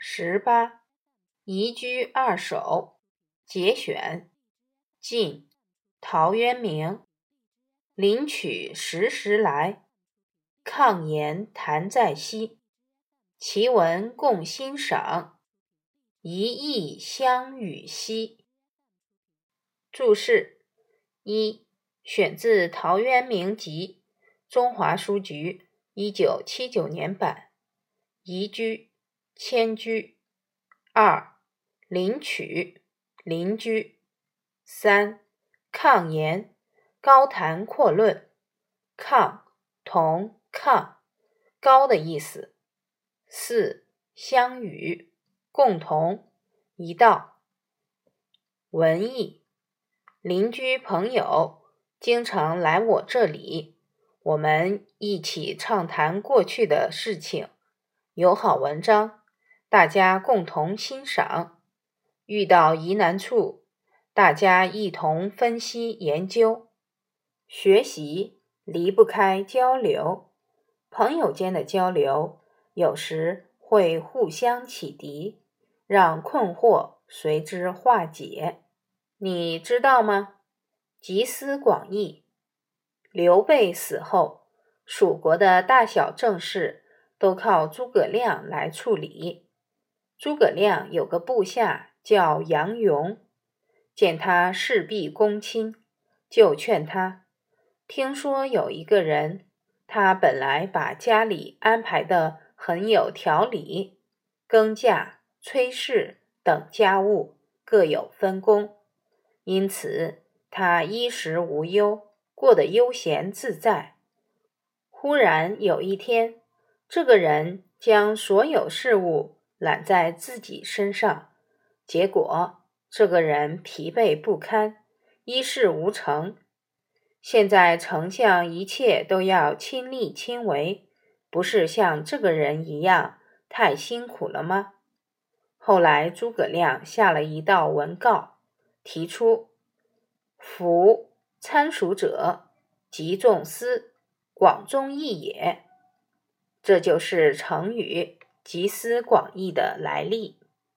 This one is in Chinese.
18. 移居二首节选，晋陶渊明。临取时时来，抗言谈在昔。其文共欣赏，一意相与兮。注释：一、选自《陶渊明集》，中华书局1979年版。移居，迁居。2. 临取，邻居。3. 抗言，高谈阔论。抗，同抗，高的意思。4. 相与，共同，一道。文意：邻居朋友经常来我这里，我们一起畅谈过去的事情，有好文章，大家共同欣赏。遇到疑难处，大家一同分析研究。学习离不开交流，朋友间的交流有时会互相启迪，让困惑随之化解。你知道吗？集思广益。刘备死后，蜀国的大小政事都靠诸葛亮来处理。诸葛亮有个部下叫杨勇，见他事必躬亲，就劝他，听说有一个人，他本来把家里安排得很有条理，耕稼、炊事等家务各有分工，因此他衣食无忧，过得悠闲自在。忽然有一天，这个人将所有事物揽在自己身上，结果这个人疲惫不堪，一事无成。现在丞相一切都要亲力亲为，不是像这个人一样太辛苦了吗？后来诸葛亮下了一道文告，提出夫参蜀者，急重思，广忠义也。这就是成语集思广益的来历。